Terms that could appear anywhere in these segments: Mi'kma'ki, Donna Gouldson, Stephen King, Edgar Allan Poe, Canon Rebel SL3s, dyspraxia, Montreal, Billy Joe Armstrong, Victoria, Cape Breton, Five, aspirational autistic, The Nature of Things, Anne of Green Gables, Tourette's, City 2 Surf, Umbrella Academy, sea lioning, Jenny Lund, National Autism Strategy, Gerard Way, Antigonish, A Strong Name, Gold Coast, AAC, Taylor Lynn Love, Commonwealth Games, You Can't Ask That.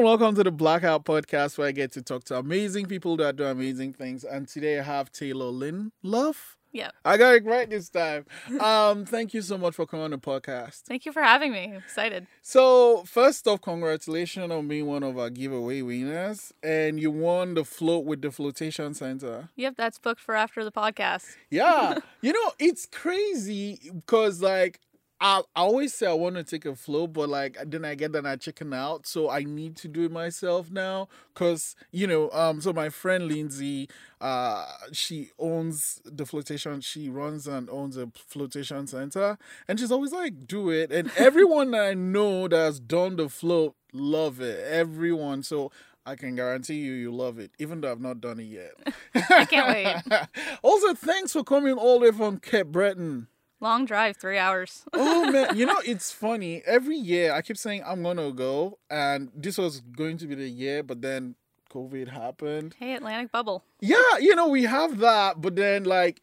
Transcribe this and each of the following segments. Welcome to the Blackout Podcast, where I get to talk to amazing people that do amazing things. And today I have Taylor Lynn Love. Yeah. I got it right this time. Thank you so much for coming on the podcast. Thank you for having me. I'm excited. So first off, congratulations on being one of our giveaway winners. And you won the float with the Flotation Center. Yep, that's booked for after the podcast. Yeah. You know, it's crazy because like I always say I want to take a float, but like then I get that I chicken out, so I need to do it myself now. Cause you know, so my friend Lindsay, she owns the flotation. She runs and owns a flotation center, and she's always like, "Do it!" And everyone I know that's done the float love it. Everyone, so I can guarantee you, you love it, even though I've not done it yet. I can't wait. Also, thanks for coming all the way from Cape Breton. Long drive, 3 hours. Oh, man. You know, it's funny. Every year, I keep saying I'm going to go. And this was going to be the year, but then COVID happened. Hey, Atlantic bubble. Yeah, you know, we have that. But then, like,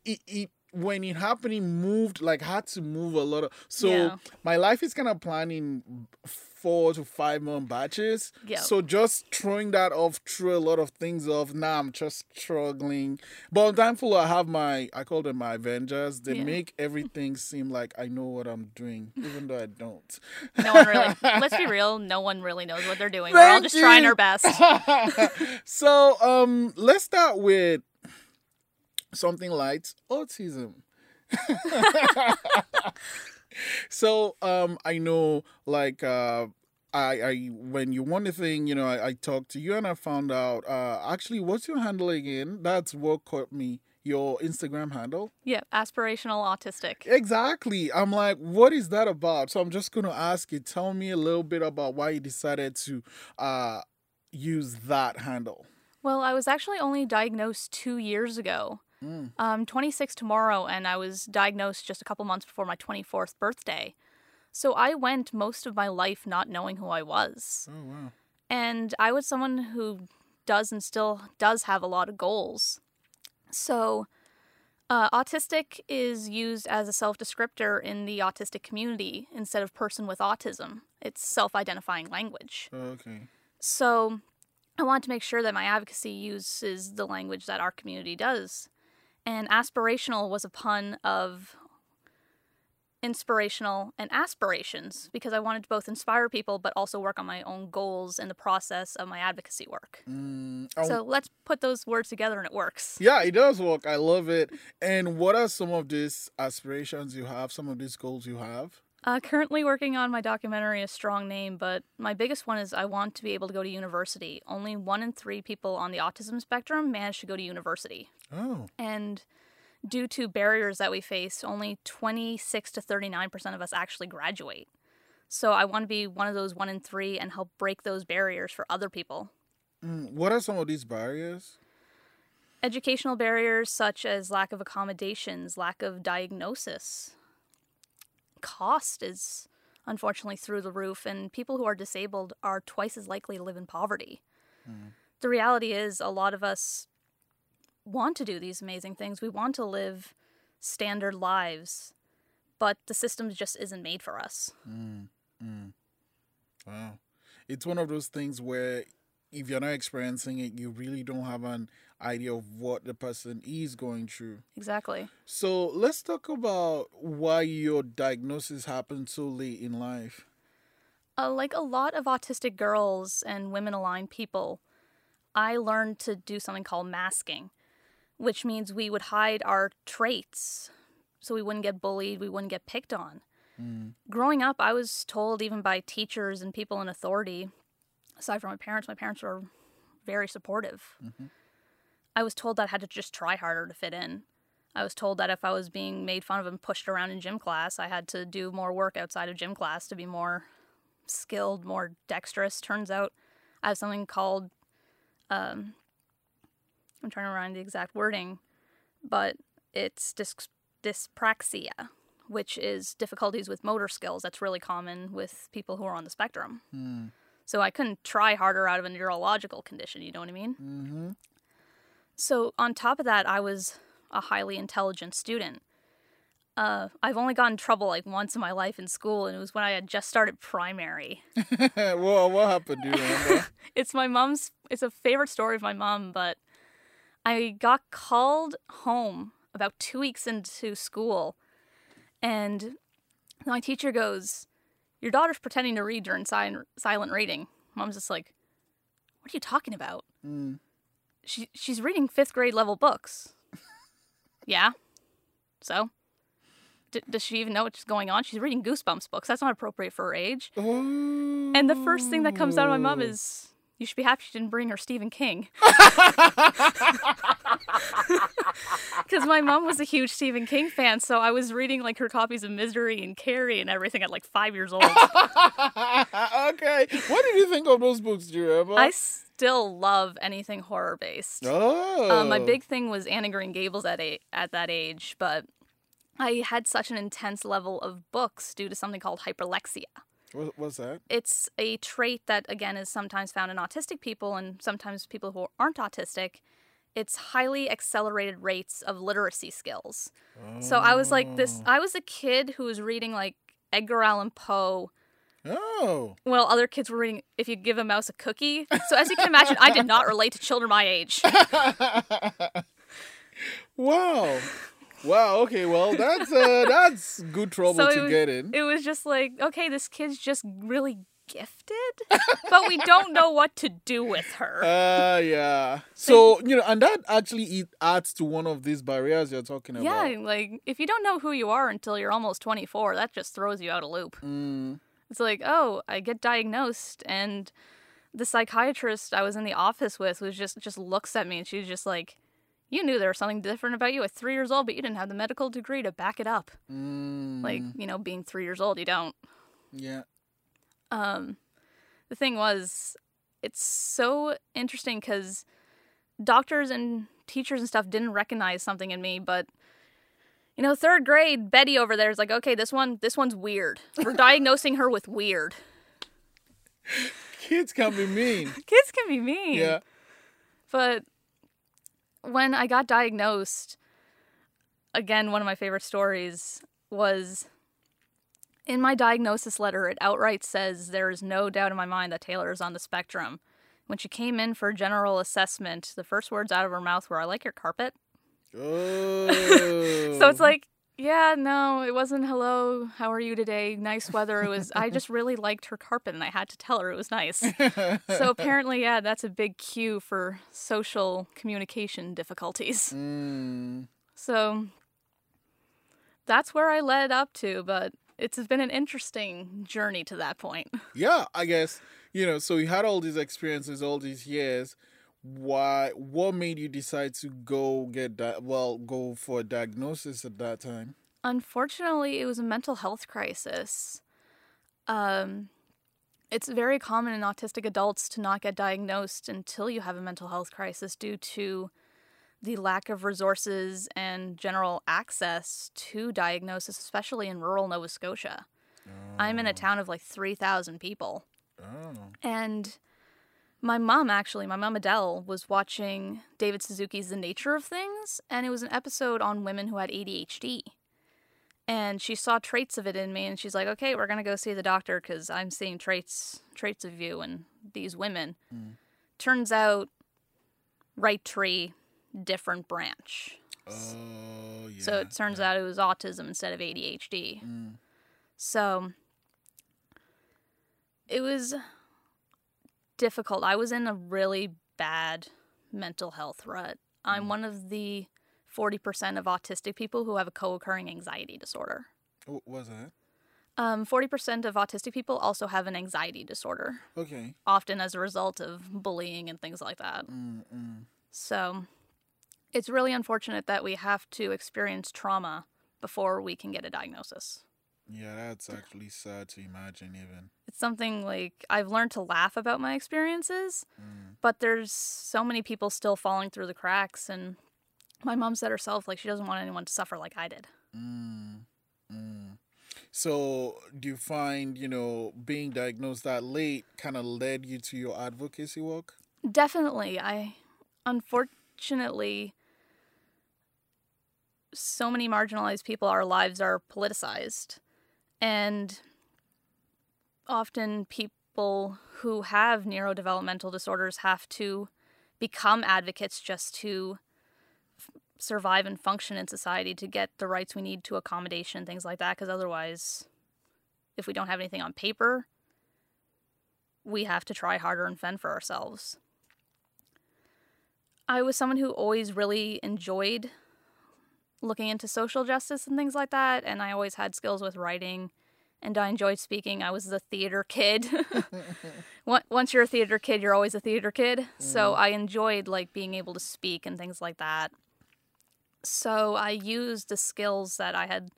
when it happened, it moved, like, had to move a lot. So yeah. My life is kind of planning 4 to 5 month batches. Yep. So just throwing that off, threw a lot of things off. Now I'm just struggling. But I'm thankful I have my, I call them my Avengers. They make everything seem like I know what I'm doing, even though I don't. No one really, let's be real, no one really knows what they're doing. We're all just trying our best. So let's start with something light, autism. So, I know, like, I when you won the thing, you know, I talked to you and I found out, actually, what's your handle again? That's what caught me, your Instagram handle. Yeah, aspirational autistic. Exactly. I'm like, what is that about? So I'm just going to ask you, tell me a little bit about why you decided to use that handle. Well, I was actually only diagnosed 2 years ago. 26 tomorrow, and I was diagnosed just a couple months before my 24th birthday. So I went most of my life not knowing who I was. Oh, wow. And I was someone who does and still does have a lot of goals. So autistic is used as a self-descriptor in the autistic community instead of person with autism. It's self-identifying language. Oh, okay. So I want to make sure that my advocacy uses the language that our community does. And aspirational was a pun of inspirational and aspirations, because I wanted to both inspire people but also work on my own goals in the process of my advocacy work. So let's put those words together and it works. Yeah, it does work. I love it. And what are some of these aspirations you have, some of these goals you have? Currently working on my documentary, A Strong Name, but my biggest one is I want to be able to go to university. Only 1 in 3 people on the autism spectrum manage to go to university. Oh. And due to barriers that we face, only 26 to 39% of us actually graduate. So I want to be one of those 1 in 3 and help break those barriers for other people. What are some of these barriers? Educational barriers such as lack of accommodations, lack of diagnosis. Cost is unfortunately through the roof, and people who are disabled are twice as likely to live in poverty. The reality is a lot of us want to do these amazing things. We want to live standard lives, but the system just isn't made for us. Wow. It's one of those things where if you're not experiencing it, you really don't have an idea of what the person is going through. Exactly. So let's talk about why your diagnosis happened so late in life. Like a lot of autistic girls and women-aligned people, I learned to do something called masking, which means we would hide our traits so we wouldn't get bullied, we wouldn't get picked on. Growing up, I was told even by teachers and people in authority, aside from my parents were very supportive. I was told that I had to just try harder to fit in. I was told that if I was being made fun of and pushed around in gym class, I had to do more work outside of gym class to be more skilled, more dexterous. Turns out I have something called, I'm trying to remember the exact wording, but it's dyspraxia, which is difficulties with motor skills. That's really common with people who are on the spectrum. So I couldn't try harder out of a neurological condition, you know what I mean? Mm-hmm. So on top of that, I was a highly intelligent student. I've only gotten in trouble like once in my life in school, and it was when I had just started primary. Whoa, what happened to you, Amber? It's a favorite story of my mom, but I got called home about 2 weeks into school, and my teacher goes, "Your daughter's pretending to read during silent reading." Mom's just like, "What are you talking about?" Mm. She's reading fifth grade level books. Yeah. So? Does she even know what's going on? She's reading Goosebumps books. That's not appropriate for her age. Ooh. And the first thing that comes out of my mom is, "You should be happy she didn't bring her Stephen King." Because my mom was a huge Stephen King fan, so I was reading like her copies of Misery and Carrie and everything at like 5 years old. Okay. What did you think of those books, Gerard? I still love anything horror-based. Oh. My big thing was Anne of Green Gables at that age, but I had such an intense level of books due to something called hyperlexia. What's that? It's a trait that, again, is sometimes found in autistic people and sometimes people who aren't autistic. It's highly accelerated rates of literacy skills. Oh. So I was like this. I was a kid who was reading like Edgar Allan Poe. Oh. Well, other kids were reading If You Give a Mouse a Cookie. So as you can imagine, I did not relate to children my age. Wow. Wow, okay, well, that's good trouble to get in. It was just like, okay, this kid's just really gifted, but we don't know what to do with her. Yeah. So, you know, and that actually adds to one of these barriers you're talking about. Yeah, like, if you don't know who you are until you're almost 24, that just throws you out a loop. Mm. It's like, oh, I get diagnosed, and the psychiatrist I was in the office with was just looks at me, and she's just like, "You knew there was something different about you at 3 years old, but you didn't have the medical degree to back it up." Mm. Like, you know, being 3 years old, you don't. Yeah. The thing was, it's so interesting because doctors and teachers and stuff didn't recognize something in me, but, you know, third grade, Betty over there is like, okay, this one's weird. We're diagnosing her with weird. Kids can be mean. Kids can be mean. Yeah. But when I got diagnosed, again, one of my favorite stories was in my diagnosis letter, it outright says there is no doubt in my mind that Taylor is on the spectrum. When she came in for a general assessment, the first words out of her mouth were, "I like your carpet." Oh. So it's like, yeah, no, it wasn't "hello, how are you today, nice weather." It was, I just really liked her carpet and I had to tell her it was nice. So apparently, yeah, that's a big cue for social communication difficulties. Mm. So that's where I led up to, but it's been an interesting journey to that point. Yeah, I guess, you know, so you had all these experiences, all these years. What made you decide to go for a diagnosis at that time? Unfortunately, it was a mental health crisis. It's very common in autistic adults to not get diagnosed until you have a mental health crisis due to the lack of resources and general access to diagnosis, especially in rural Nova Scotia. Oh. I'm in a town of like 3,000 people. Oh. And My mom, Adele, was watching David Suzuki's The Nature of Things, and it was an episode on women who had ADHD. And she saw traits of it in me, and she's like, okay, we're going to go see the doctor because I'm seeing traits of you and these women. Mm. Turns out, right tree, different branch. Oh, yeah. So it turns out it was autism instead of ADHD. Mm. So it was difficult. I was in a really bad mental health rut. I'm one of the 40% of autistic people who have a co-occurring anxiety disorder. What was that? 40% of autistic people also have an anxiety disorder. Okay. Often as a result of bullying and things like that. Mm-mm. So it's really unfortunate that we have to experience trauma before we can get a diagnosis. Yeah, that's actually sad to imagine even. It's something like I've learned to laugh about my experiences, but there's so many people still falling through the cracks. And my mom said herself, like, she doesn't want anyone to suffer like I did. Mm. Mm. So do you find, you know, being diagnosed that late kind of led you to your advocacy work? Definitely. Unfortunately, so many marginalized people, our lives are politicized. And often people who have neurodevelopmental disorders have to become advocates just to survive and function in society, to get the rights we need to accommodation and things like that, because otherwise, if we don't have anything on paper, we have to try harder and fend for ourselves. I was someone who always really enjoyed looking into social justice and things like that, and I always had skills with writing, and I enjoyed speaking. I was the theater kid. Once you're a theater kid, you're always a theater kid. Mm. So I enjoyed, like, being able to speak and things like that. So I used the skills that I had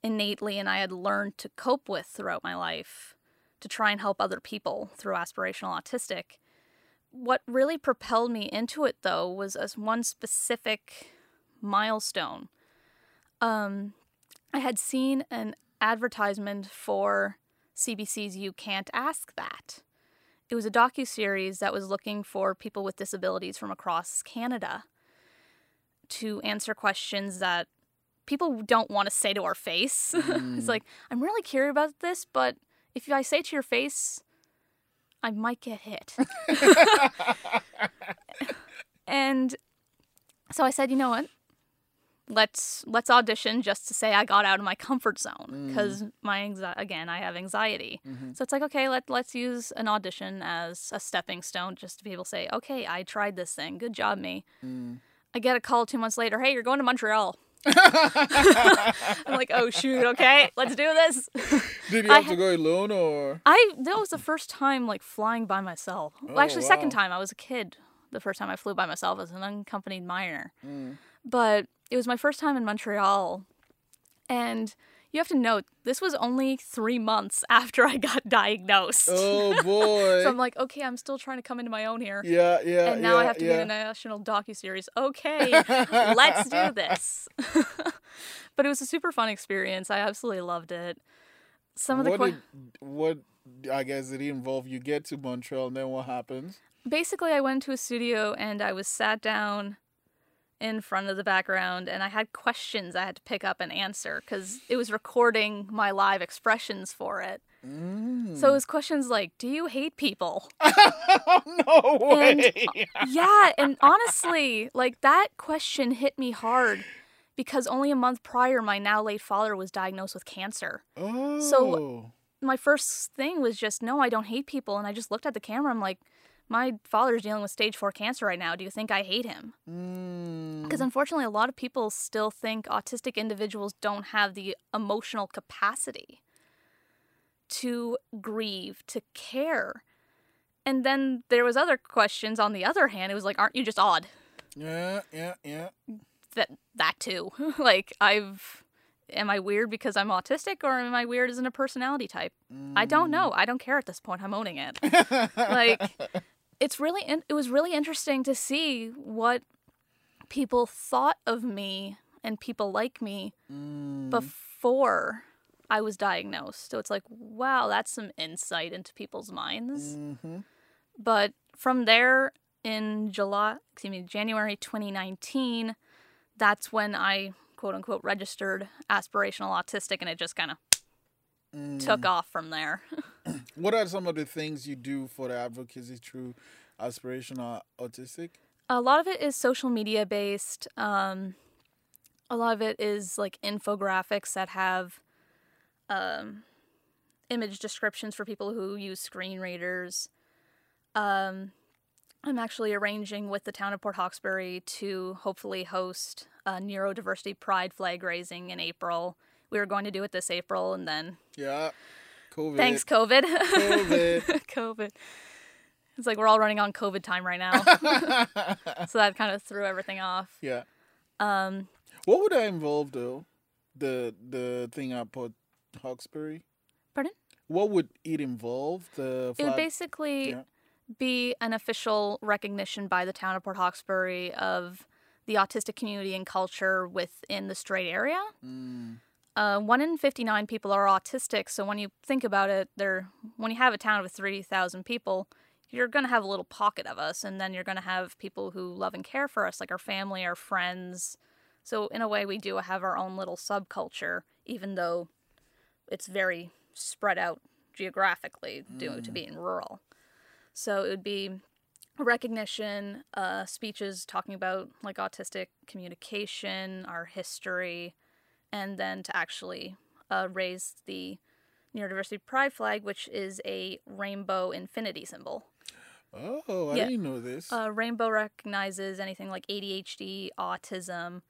innately and I had learned to cope with throughout my life to try and help other people through aspirational autistic. What really propelled me into it, though, was one specific milestone. I had seen an advertisement for CBC's You Can't Ask That. It was a docuseries that was looking for people with disabilities from across Canada to answer questions that people don't want to say to our face. It's like, I'm really curious about this, but if I say to your face, I might get hit. And so I said, you know what? Let's audition just to say I got out of my comfort zone, because I have anxiety. Mm-hmm. So it's like, okay, let's use an audition as a stepping stone just to be able to say, okay, I tried this thing. Good job, me. Mm. I get a call 2 months later, hey, you're going to Montreal. I'm like, oh, shoot, okay, let's do this. Did you have to go alone or? That was the first time, like, flying by myself. Oh, well, actually, wow. Second time, I was a kid. The first time I flew by myself as an unaccompanied minor. Mm. But it was my first time in Montreal. And you have to note, this was only 3 months after I got diagnosed. Oh, boy. So I'm like, okay, I'm still trying to come into my own here. Yeah. And now I have to be in a national docuseries. Okay, let's do this. But it was a super fun experience. I absolutely loved it. I guess it involved you get to Montreal, and then what happens? Basically, I went to a studio, and I was sat down in front of the background, and I had questions I had to pick up and answer because it was recording my live expressions for it. Mm. So it was questions like, do you hate people? No way! And, yeah, and honestly, like, that question hit me hard because only a month prior, my now late father was diagnosed with cancer. Oh. So my first thing was just, no, I don't hate people. And I just looked at the camera, I'm like, my father's dealing with stage 4 cancer right now. Do you think I hate him? Because unfortunately, a lot of people still think autistic individuals don't have the emotional capacity to grieve, to care. And then there was other questions. On the other hand, it was like, aren't you just odd? Yeah. That too. Like, am I weird because I'm autistic, or am I weird as in a personality type? I don't know. I don't care at this point. I'm owning it. Like, it was really interesting to see what people thought of me and people like me before I was diagnosed. So it's like, wow, that's some insight into people's minds. Mm-hmm. But from there, in January 2019, that's when I quote-unquote registered aspirational autistic, and it just kind of took off from there. What are some of the things you do for the advocacy through aspirational autistic? A lot of it is social media based. A lot of it is like infographics that have image descriptions for people who use screen readers. I'm actually arranging with the town of Port Hawkesbury to hopefully host Neurodiversity Pride flag raising in April. We were going to do it this April, and then COVID. Thanks, COVID. COVID. It's like we're all running on COVID time right now. So that kind of threw everything off. Yeah. What would I involve, though? The thing at Port Hawkesbury? Pardon? What would it involve? The flag? It would basically be an official recognition by the town of Port Hawkesbury of the autistic community and culture within the Strait area. One in 59 people are autistic, so when you think about it, when you have a town of 3,000 people, you're going to have a little pocket of us, and then you're going to have people who love and care for us, like our family, our friends. So in a way, we do have our own little subculture, even though it's very spread out geographically due to being rural. So it would be recognition, speeches talking about like autistic communication, our history, and then to actually raise the Neurodiversity Pride flag, which is a rainbow infinity symbol. Oh, I didn't know this. Rainbow recognizes anything like ADHD, autism,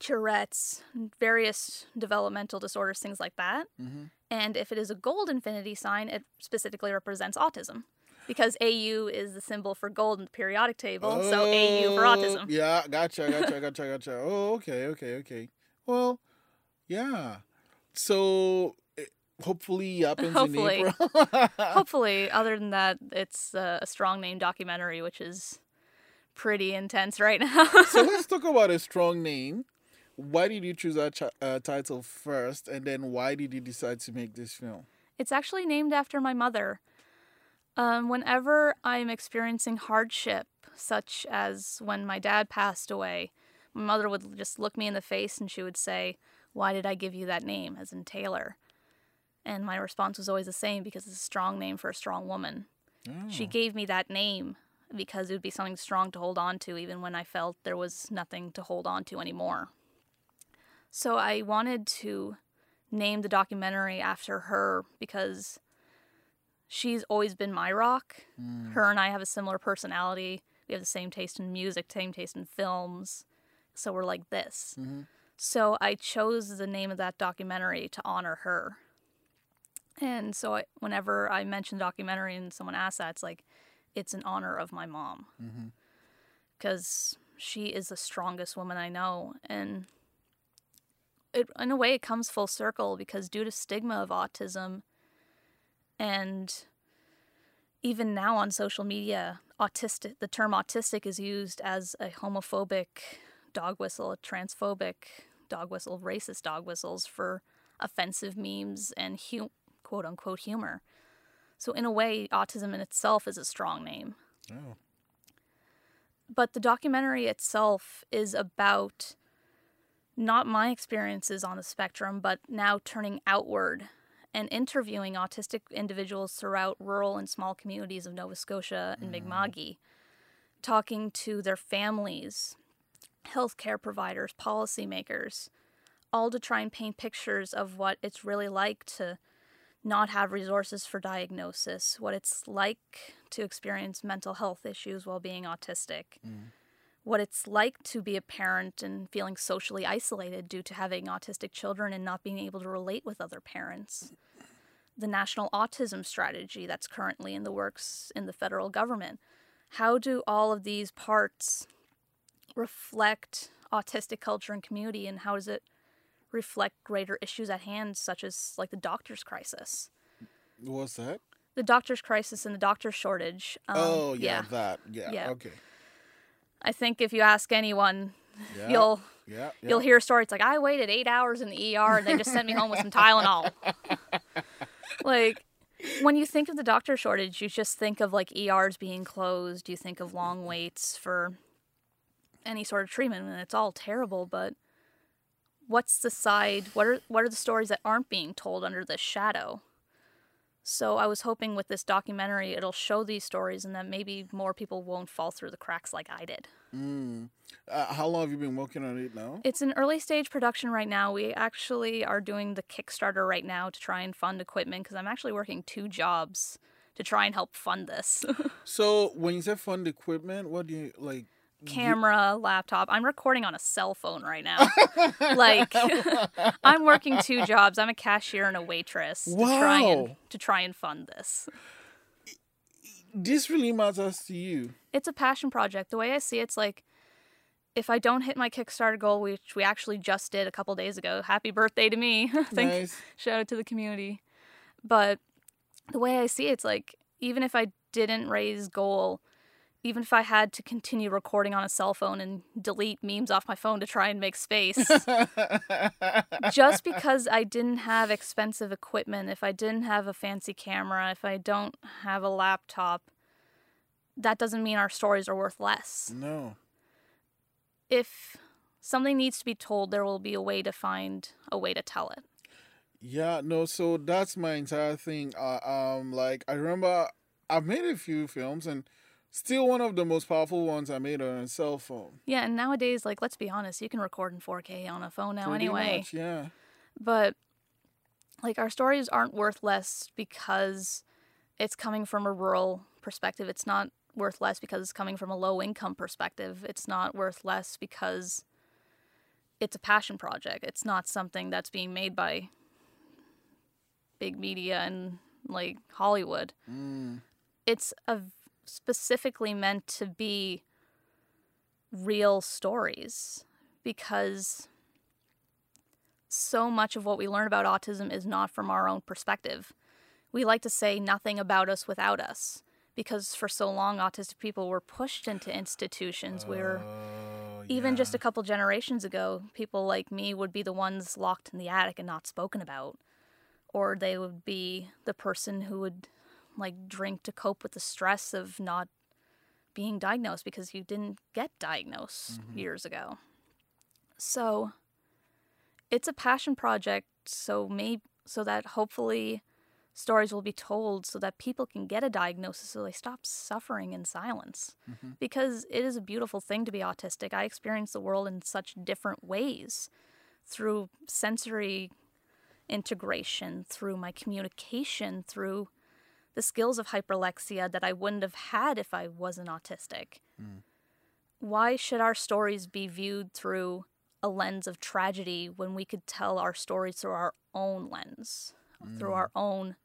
Tourette's, various developmental disorders, things like that. Mm-hmm. And if it is a gold infinity sign, it specifically represents autism. Because AU is the symbol for gold in the periodic table, so AU for autism. Yeah, gotcha. Oh, okay. Well, yeah. So, hopefully happens in April. Hopefully. Other than that, it's A Strong Name documentary, which is pretty intense right now. So let's talk about A Strong Name. Why did you choose that title first, and then why did you decide to make this film? It's actually named after my mother. Whenever I'm experiencing hardship, such as when my dad passed away, my mother would just look me in the face and she would say, "Why did I give you that name?" as in Taylor. And my response was always the same, because it's a strong name for a strong woman. Oh. She gave me that name because it would be something strong to hold on to, even when I felt there was nothing to hold on to anymore. So I wanted to name the documentary after her because she's always been my rock. Mm. Her and I have a similar personality. We have the same taste in music, same taste in films. So we're like this. Mm-hmm. So I chose the name of that documentary to honor her. And so whenever I mention documentary and someone asks that, it's like, it's in honor of my mom. Because she is the strongest woman I know. And in a way, it comes full circle, because due to stigma of autism, and even now on social media, the term autistic is used as a homophobic dog whistle, a transphobic dog whistle, racist dog whistles for offensive memes and quote-unquote humor. So in a way, autism in itself is a strong name. Oh. But the documentary itself is about not my experiences on the spectrum, but now turning outward and interviewing autistic individuals throughout rural and small communities of Nova Scotia and Mi'kma'ki, talking to their families, healthcare providers, policymakers, all to try and paint pictures of what it's really like to not have resources for diagnosis, what it's like to experience mental health issues while being autistic, what it's like to be a parent and feeling socially isolated due to having autistic children and not being able to relate with other parents, the National Autism Strategy that's currently in the works in the federal government. How do all of these parts reflect autistic culture and community, and how does it reflect greater issues at hand, such as like the doctor's crisis? What's that? The doctor's crisis and the doctor shortage. Okay. I think if you ask anyone, you'll hear stories like, I waited 8 hours in the ER and they just sent me home with some Tylenol. Like, when you think of the doctor shortage, you just think of like ERs being closed. You think of long waits for any sort of treatment, and it's all terrible, but what's the side? What are the stories that aren't being told under this shadow? So I was hoping with this documentary, it'll show these stories, and that maybe more people won't fall through the cracks like I did. How long have you been working on it now? It's an early stage production right now. We actually are doing the Kickstarter right now to try and fund equipment, because I'm actually working 2 jobs to try and help fund this. So when you say fund equipment, what do you like? Camera, laptop. I'm recording on a cell phone right now. Like, I'm working 2 jobs. I'm a cashier and a waitress to try and fund this. This really matters to you. It's a passion project. The way I see it, it's like, if I don't hit my Kickstarter goal, which we actually just did a couple days ago, happy birthday to me. Shout out to the community. But the way I see it, it's like, even if I didn't raise goal, Even if I had to continue recording on a cell phone and delete memes off my phone to try and make space. Just because I didn't have expensive equipment, if I didn't have a fancy camera, if I don't have a laptop, that doesn't mean our stories are worth less. No. If something needs to be told, there will be a way to find a way to tell it. Yeah, no, so that's my entire thing. Like, I remember I've made a few films, and still one of the most powerful ones I made on a cell phone. Yeah, and nowadays, like, let's be honest, you can record in 4K on a phone now anyway. Pretty much, yeah. But, like, our stories aren't worth less because it's coming from a rural perspective. It's not worth less because it's coming from a low-income perspective. It's not worth less because it's a passion project. It's not something that's being made by big media and, like, Hollywood. Mm. It's a specifically meant to be real stories, because so much of what we learn about autism is not from our own perspective. We like to say nothing about us without us, because for so long autistic people were pushed into institutions where even just a couple generations ago, people like me would be the ones locked in the attic and not spoken about. Or they would be the person who would, like, drink to cope with the stress of not being diagnosed, because you didn't get diagnosed years ago. So it's a passion project, so that hopefully stories will be told so that people can get a diagnosis so they stop suffering in silence. Because it is a beautiful thing to be autistic. I experience the world in such different ways, through sensory integration, through my communication, through the skills of hyperlexia that I wouldn't have had if I wasn't autistic. Mm. Why should our stories be viewed through a lens of tragedy when we could tell our stories through our own lens, through our own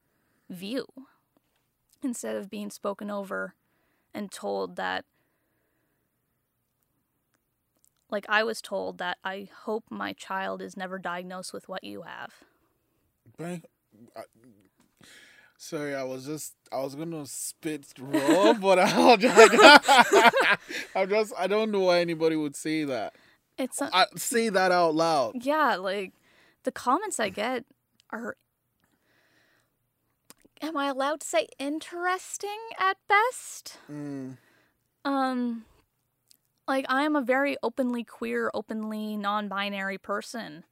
view, instead of being spoken over and told that, like I was told, that I hope my child is never diagnosed with what you have. Sorry, I was gonna spit raw, but I don't know why anybody would say that. Say that out loud. Yeah, like, the comments I get are, am I allowed to say interesting at best? Mm. Like, I am a very openly queer, openly non-binary person,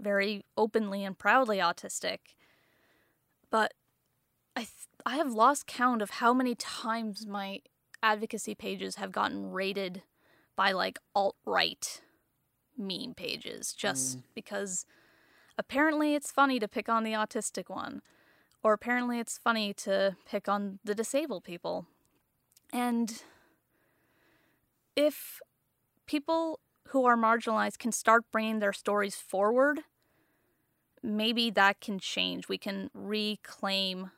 very openly and proudly autistic, but I have lost count of how many times my advocacy pages have gotten raided by, like, alt-right meme pages, just because apparently it's funny to pick on the autistic one, or apparently it's funny to pick on the disabled people. And if people who are marginalized can start bringing their stories forward, maybe that can change. We can reclaim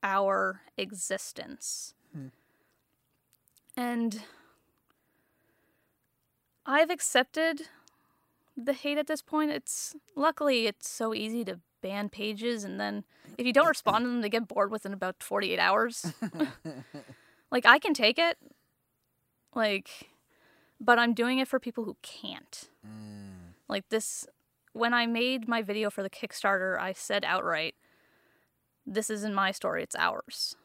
our existence. And I've accepted the hate at this point. Luckily, it's so easy to ban pages, and then if you don't respond to them, they get bored within about 48 hours. Like, I can take it, like, but I'm doing it for people who can't. Like, this, when I made my video for the Kickstarter, I said outright, this isn't my story, it's ours.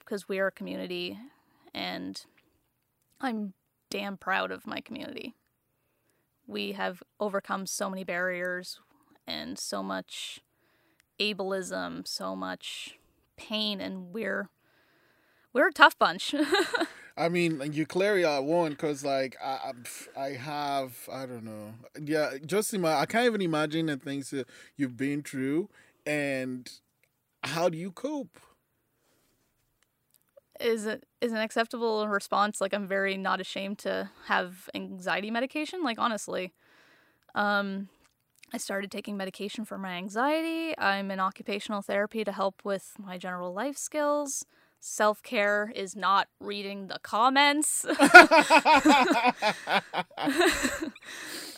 Because we are a community, and I'm damn proud of my community. We have overcome so many barriers and so much ableism, so much pain, and we're a tough bunch. I mean, you clearly are one, because, like, I don't know. Yeah, just I can't even imagine the things that you've been through, and how do you cope? Is an acceptable response, like, I'm very not ashamed to have anxiety medication. Like, honestly, I started taking medication for my anxiety. I'm in occupational therapy to help with my general life skills. Self-care is not reading the comments.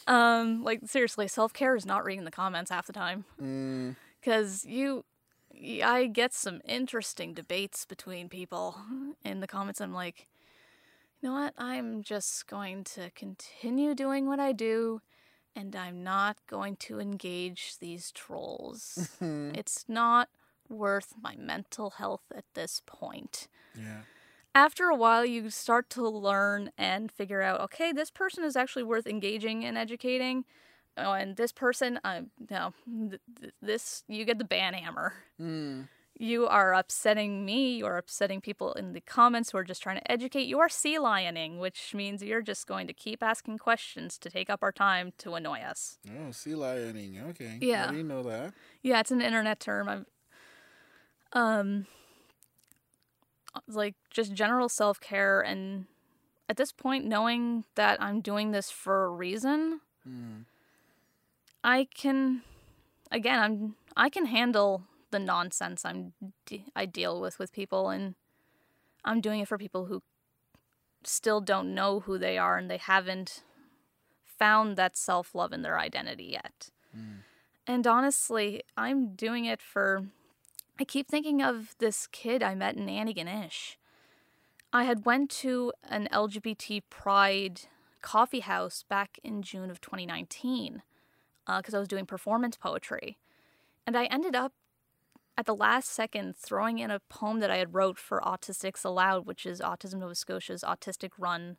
Like, seriously, self-care is not reading the comments half the time. 'Cause I get some interesting debates between people in the comments. I'm like, you know what, I'm just going to continue doing what I do, and I'm not going to engage these trolls. It's not worth my mental health at this point. Yeah. After a while, you start to learn and figure out, okay, this person is actually worth engaging and educating. Oh, and this person, this, you get the ban hammer. Mm. You are upsetting me. You are upsetting people in the comments who are just trying to educate. You are sea lioning, which means you're just going to keep asking questions to take up our time to annoy us. Oh, sea lioning. Okay. Yeah. I didn't know that. Yeah, it's an internet term. Like, just general self-care, and at this point, knowing that I'm doing this for a reason, I can handle the nonsense I deal with people, and I'm doing it for people who still don't know who they are, and they haven't found that self-love in their identity yet. And honestly, I'm doing it for... I keep thinking of this kid I met in Antigonish. I had went to an LGBT Pride coffee house back in June of 2019 because I was doing performance poetry. And I ended up at the last second throwing in a poem that I had wrote for Autistics Aloud, which is Autism Nova Scotia's autistic-run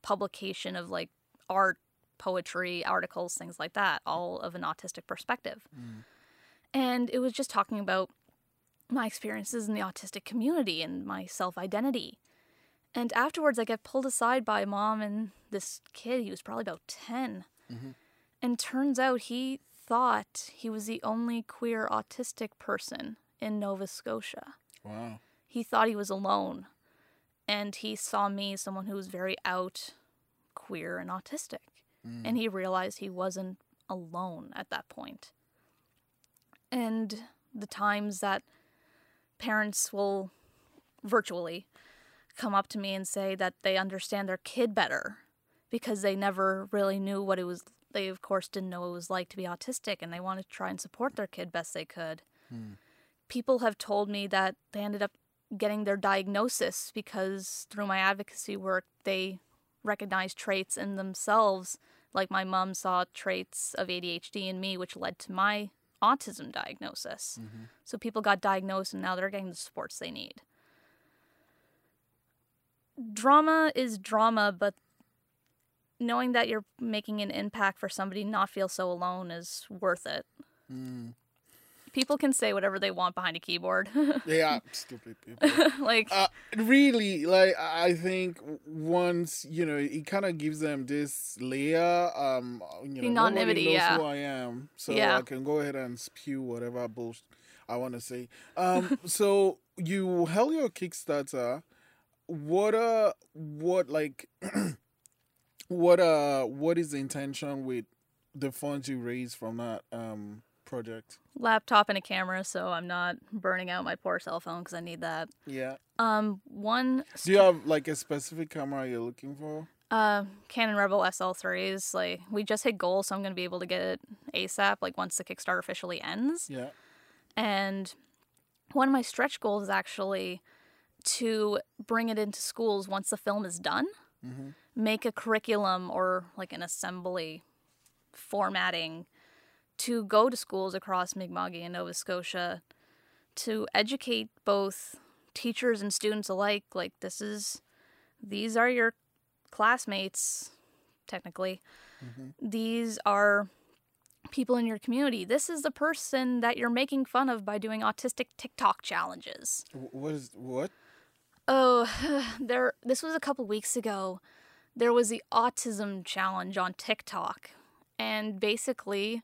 publication of like art, poetry, articles, things like that, all of an autistic perspective. And it was just talking about my experiences in the autistic community and my self-identity. And afterwards, I get pulled aside by Mom and this kid. He was probably about 10. Mm-hmm. And turns out he thought he was the only queer autistic person in Nova Scotia. Wow. He thought he was alone. And he saw me as someone who was very out, queer, and autistic. And he realized he wasn't alone at that point. And the times that parents will virtually come up to me and say that they understand their kid better because they never really knew what it was. They, of course, didn't know what it was like to be autistic, and they want to try and support their kid best they could. People have told me that they ended up getting their diagnosis because through my advocacy work, they recognized traits in themselves. Like my mom saw traits of ADHD in me, which led to my autism diagnosis. So people got diagnosed and now they're getting the supports they need. Drama is drama, but knowing that you're making an impact for somebody not feel so alone is worth it. People can say whatever they want behind a keyboard. Yeah, stupid people. Really, I think once, you know, it kind of gives them this layer, the anonymity, nobody knows who I am, so I can go ahead and spew whatever bullshit I want to say. So you held your Kickstarter. What is the intention with the funds you raised from that project? Laptop and a camera, so I'm not burning out my poor cell phone because I need that. Yeah. Do you have like a specific camera you're looking for? Canon Rebel SL3s. Like, we just hit goal, so I'm gonna be able to get it ASAP. Like, once the Kickstarter officially ends. Yeah. And one of my stretch goals is actually to bring it into schools once the film is done. Make a curriculum or like an assembly formatting to go to schools across Mi'kma'ki and Nova Scotia to educate both teachers and students alike. Like, these are your classmates, technically. These are people in your community. This is the person that you're making fun of by doing autistic TikTok challenges. What? Oh, this was a couple weeks ago. There was the autism challenge on TikTok. And basically...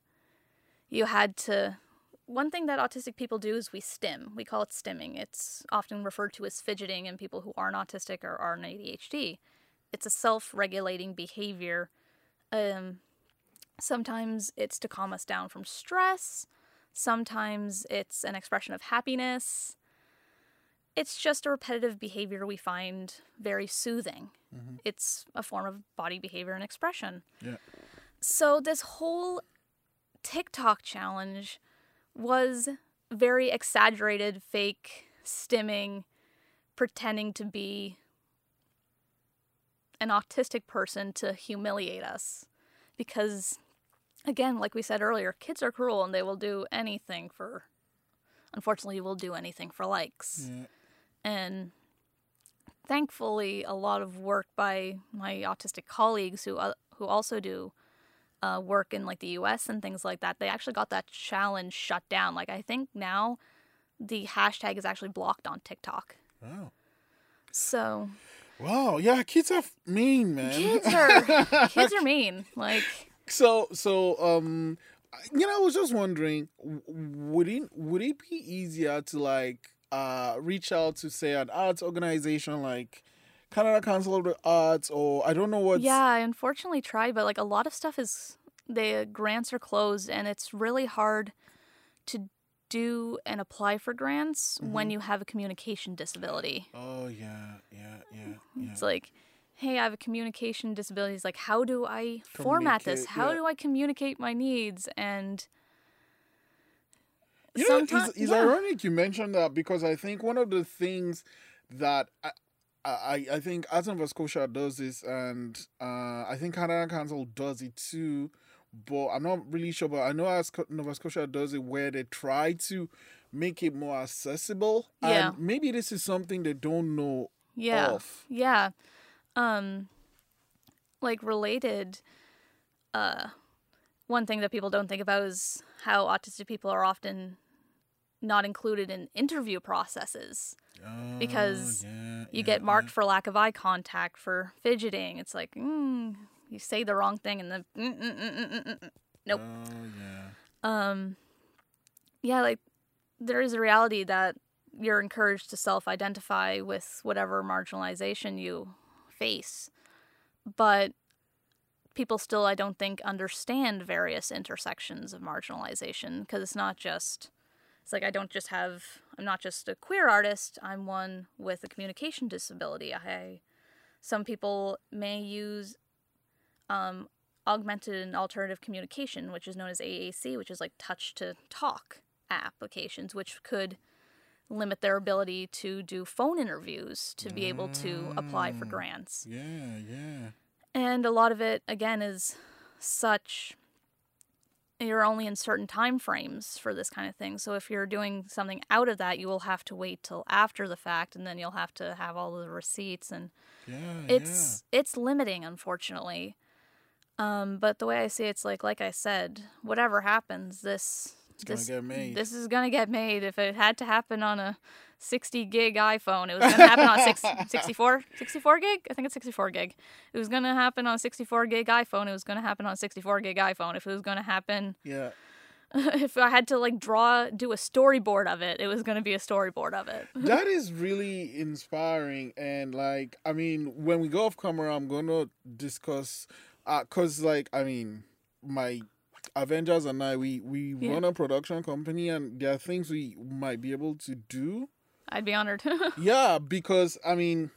one thing that autistic people do is we stim. We call it stimming. It's often referred to as fidgeting in people who aren't autistic or aren't ADHD. It's a self-regulating behavior. Sometimes it's to calm us down from stress. Sometimes it's an expression of happiness. It's just a repetitive behavior we find very soothing. It's a form of body behavior and expression. Yeah. So this whole TikTok challenge was very exaggerated, fake, stimming, pretending to be an autistic person to humiliate us. Because, again, like we said earlier, kids are cruel and they will do anything for... Unfortunately, will do anything for likes. Yeah. And thankfully, a lot of work by my autistic colleagues who also do work in, like, the U.S. and things like that, they actually got that challenge shut down. Like, I think now the hashtag is actually blocked on TikTok. Wow. So... Wow, yeah, kids are mean, man. Kids are mean. Like... So, you know, I was just wondering, would it be easier to, like, reach out to, say, an arts organization like Canada Council of the Arts, or I don't know what? Yeah, I unfortunately tried, but, like, a lot of stuff is, the grants are closed, and it's really hard to do and apply for grants when you have a communication disability. Oh, yeah. It's like... Hey, I have a communication disability. It's like, how do I format this? How do I communicate my needs? And you know, it's ironic you mentioned that, because I think one of the things that I think Arts Nova Scotia does this, and I think Canada Council does it too, but I'm not really sure. But I know Arts Nova Scotia does it, where they try to make it more accessible. Yeah. And maybe this is something they don't know of. Yeah. Like, related, one thing that people don't think about is how autistic people are often not included in interview processes because you get marked for lack of eye contact, for fidgeting. It's like, you say the wrong thing and then, nope. Like, there is a reality that you're encouraged to self-identify with whatever marginalization you face, but people still, I don't think, understand various intersections of marginalization, because I'm not just a queer artist, I'm one with a communication disability. Some people may use augmented and alternative communication, which is known as AAC, which is like touch-to-talk applications, which could limit their ability to do phone interviews to be able to apply for grants. Yeah. And a lot of it, again, is such, you're only in certain time frames for this kind of thing. So if you're doing something out of that, you will have to wait till after the fact, and then you'll have to have all of the receipts, and it's limiting, unfortunately. But the way I see it, it's like I said, whatever happens, this is going to get made. If it had to happen on a 60 gig iPhone, it was going to happen on 64 gig. I think it's 64 gig. It was going to happen on 64 gig iPhone. It was going to happen on 64 gig iPhone. If it was going to happen, if I had to do a storyboard of it, it was going to be a storyboard of it. That is really inspiring. And when we go off camera, I'm going to discuss, my Avengers and I, we run a production company, and there are things we might be able to do. I'd be honored. Because,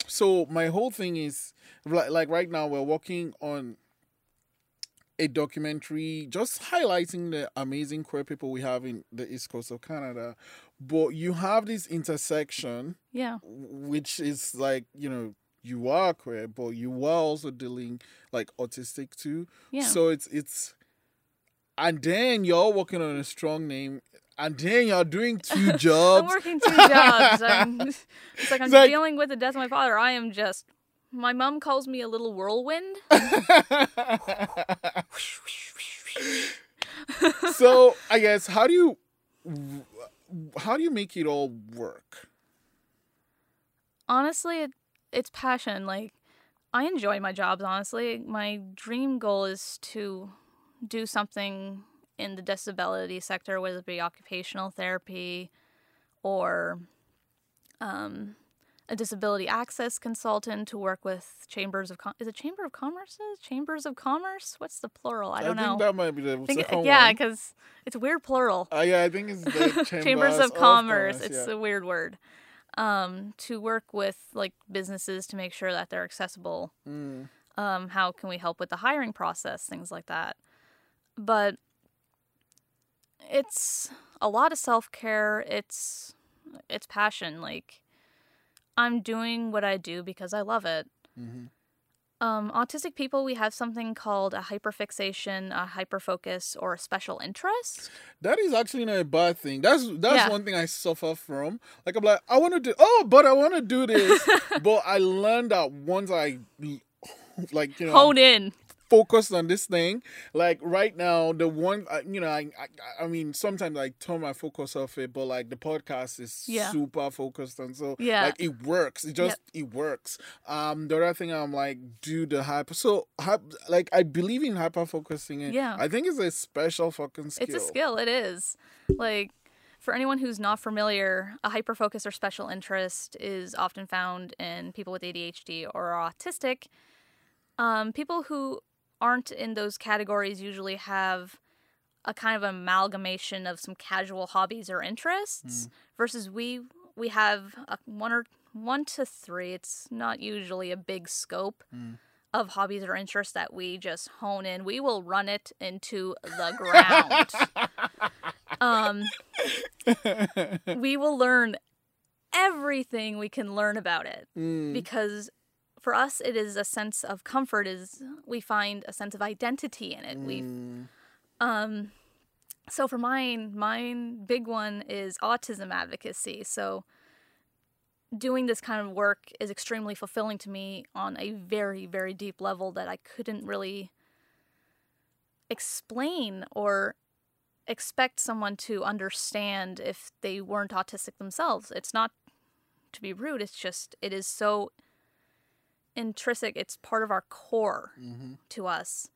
so my whole thing is, like right now we're working on a documentary just highlighting the amazing queer people we have in the East Coast of Canada. But you have this intersection, which is you are queer, but you are also dealing autistic too. Yeah. So it's and then you're working on A Strong Name, and then you're doing two jobs. I'm working two jobs. I'm dealing with the death of my father. I am just... My mom calls me a little whirlwind. So, I guess, how do you make it all work? Honestly, it's passion. I enjoy my jobs, honestly. My dream goal is to... do something in the disability sector, whether it be occupational therapy or a disability access consultant to work with chambers of is it Chamber of Commerce? Chambers of Commerce? What's the plural? I don't know. I think that might be the second one. Because it's a weird plural. I think it's the Chambers of Commerce. It's a weird word. To work with businesses to make sure that they're accessible. How can we help with the hiring process? Things like that. But it's a lot of self-care. It's passion. I'm doing what I do because I love it. Autistic people, we have something called a hyperfixation, a hyperfocus, or a special interest. That is actually not a bad thing. That's yeah. One thing I suffer from. Like, I'm like, I want to do, oh, but I want to do this. But I learned that once I, like, you know, hone in, focused on this thing. Like, right now, the one, you know, I mean, sometimes I turn my focus off it, but, like, the podcast is yeah. super focused. And so, yeah. like, it works. It just, yep. it works. The other thing I'm, like, do the hyper. So, like, I believe in hyper-focusing. Yeah. I think it's a special fucking skill. It's a skill. It is. Like, for anyone who's not familiar, a hyperfocus or special interest is often found in people with ADHD or are autistic. People who aren't in those categories usually have a kind of amalgamation of some casual hobbies or interests, versus we have a one to three. It's not usually a big scope of hobbies or interests that we just hone in. We will run it into the ground. We will learn everything we can learn about it, because for us, it is a sense of comfort. Is we find a sense of identity in it. So for mine big one is autism advocacy. So doing this kind of work is extremely fulfilling to me on a very, very deep level that I couldn't really explain or expect someone to understand if they weren't autistic themselves. It's not to be rude. It's just it is so intrinsic. It's part of our core to us.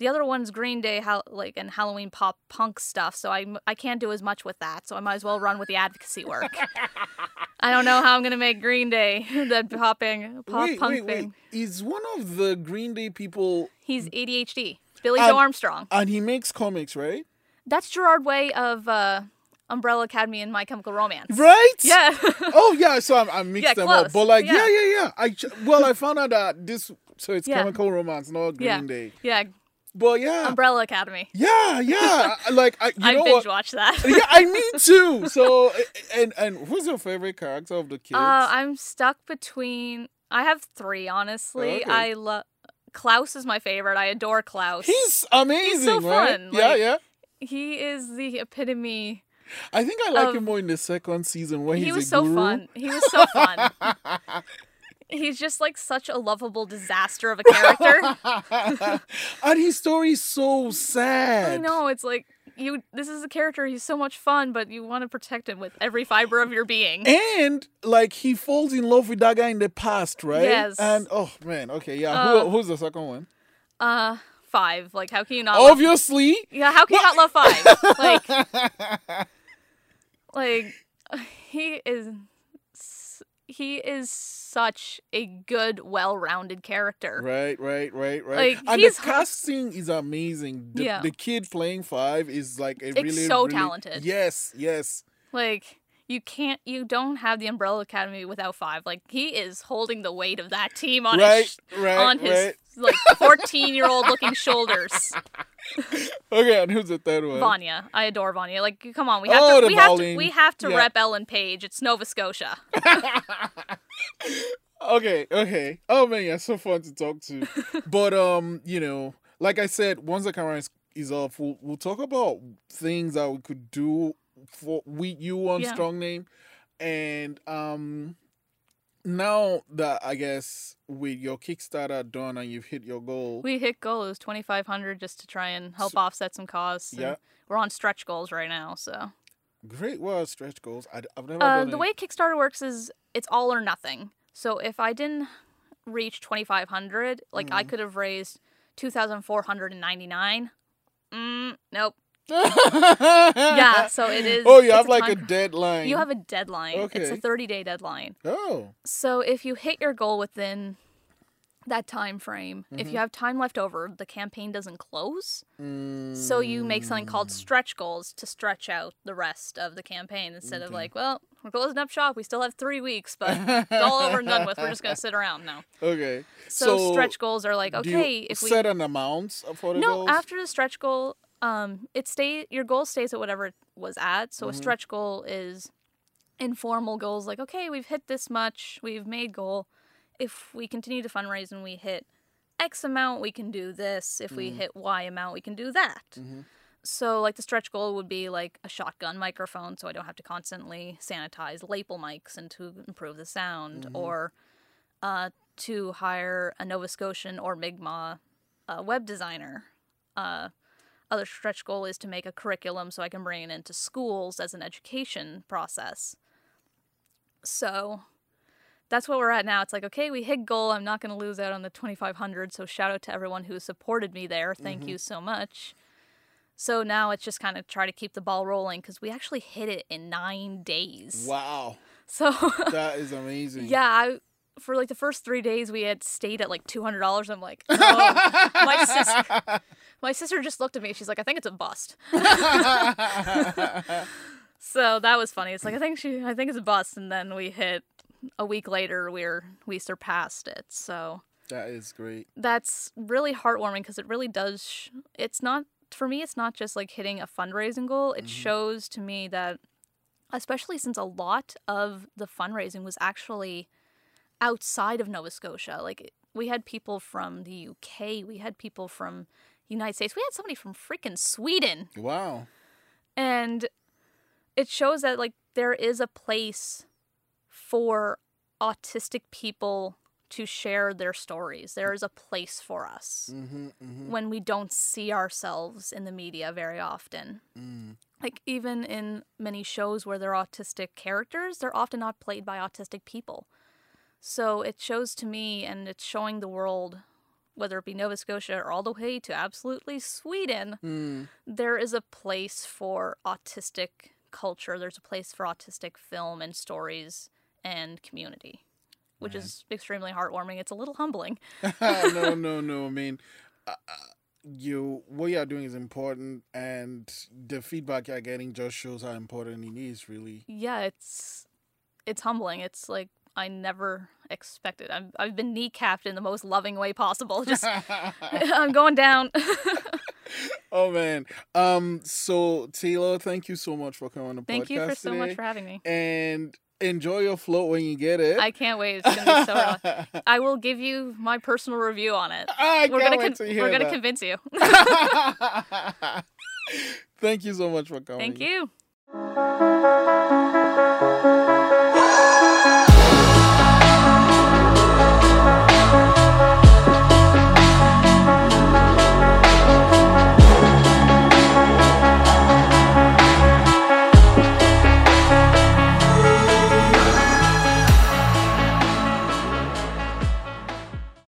The other one's Green Day, and Halloween pop punk stuff. So I can't do as much with that. So I might as well run with the advocacy work. I don't know how I'm gonna make Green Day that pop punk thing. Is one of the Green Day people? He's ADHD. Billy Joe Armstrong. And he makes comics, right? That's Gerard Way of Umbrella Academy and My Chemical Romance. Right? Yeah. Oh, yeah. So I mixed them close. Up. But like, yeah. I found out that this, so it's Chemical Romance, not Green Day. Yeah. But yeah. Umbrella Academy. Yeah. Like, I binge watch that. Yeah, I need to. So, and who's your favorite character of the kids? I'm stuck between, I have three, honestly. Okay. I love, Klaus is my favorite. I adore Klaus. He's amazing. He's so fun. Right? Like, yeah. He is the epitome. I think I like him more in the second season where he was so fun. He's just like such a lovable disaster of a character. And his story is so sad. I know, it's like this is a character, he's so much fun, but you want to protect him with every fiber of your being. And like he falls in love with that guy in the past, right? Yes. And oh man, okay, yeah. Who's the second one? Five. Like how can you not obviously? How can you not love Five? Like he is such a good, well-rounded character. Right. Like, and the casting is amazing. The kid playing Five is like really talented. Yes. Like you don't have the Umbrella Academy without Five. Like he is holding the weight of that team on his 14-year-old looking shoulders. Okay, and who's the third one? Vanya. I adore Vanya. Like, come on, we have to rep Ellen Page. It's Nova Scotia. Okay. Oh man, yeah, so fun to talk to. But you know, like I said, once the camera is off, we'll talk about things that we could do for you on Strong Name, and now that I guess with your Kickstarter done and you've hit your goal, it was $2,500 just to try and help offset some costs. Yeah, we're on stretch goals right now, so great. Well, stretch goals. I've never done the way Kickstarter works is it's all or nothing. So if I didn't reach $2,500, like I could have raised $2,499. Nope. Yeah, so it is. Oh, you have like a deadline. You have a deadline. Okay. It's a 30-day deadline. Oh. So if you hit your goal within that time frame, if you have time left over, the campaign doesn't close. So you make something called stretch goals to stretch out the rest of the campaign instead of like, well, we're closing up shop. We still have 3 weeks, but it's all over and done with. We're just going to sit around now. Okay. So stretch goals are like, okay, if we set an amount for the goals? No, after the stretch goal, your goal stays at whatever it was at. So a stretch goal is informal goals like, okay, we've hit this much, we've made goal. If we continue to fundraise and we hit X amount, we can do this. If we hit Y amount, we can do that. Mm-hmm. So, like, the stretch goal would be, like, a shotgun microphone so I don't have to constantly sanitize lapel mics and to improve the sound, or to hire a Nova Scotian or Mi'kmaq web designer. Other stretch goal is to make a curriculum so I can bring it into schools as an education process. So that's what we're at now. It's like, okay, we hit goal. I'm not going to lose out on the 2,500. So shout out to everyone who supported me there. Thank you so much. So now it's just kind of try to keep the ball rolling because we actually hit it in 9 days. Wow. So that is amazing. Yeah. For like the first 3 days we had stayed at like $200. I'm like, oh. my sister just looked at me. She's like, I think it's a bust. So that was funny. It's like, I think it's a bust. And then we hit a week later, we surpassed it. So that is great. That's really heartwarming because it really does. It's not, for me, it's not just like hitting a fundraising goal. It shows to me that, especially since a lot of the fundraising was actually outside of Nova Scotia. Like, we had people from the UK, we had people from the United States, we had somebody from freaking Sweden. Wow. And it shows that, like, there is a place for autistic people to share their stories. There is a place for us when we don't see ourselves in the media very often. Like, even in many shows where they're autistic characters, they're often not played by autistic people. So it shows to me, and it's showing the world, whether it be Nova Scotia or all the way to absolutely Sweden, there is a place for autistic culture. There's a place for autistic film and stories and community, which is extremely heartwarming. It's a little humbling. No. I mean, what you are doing is important, and the feedback you're getting just shows how important it is, really. Yeah, it's humbling. It's like, I never expected. I've been kneecapped in the most loving way possible. Just, I'm going down. Oh, man. So, Taylor, thank you so much for coming on the podcast today. Thank you so much for having me. And enjoy your float when you get it. I can't wait. It's going to be so wrong. I will give you my personal review on it. We're going to convince you. Thank you so much for coming. Thank you.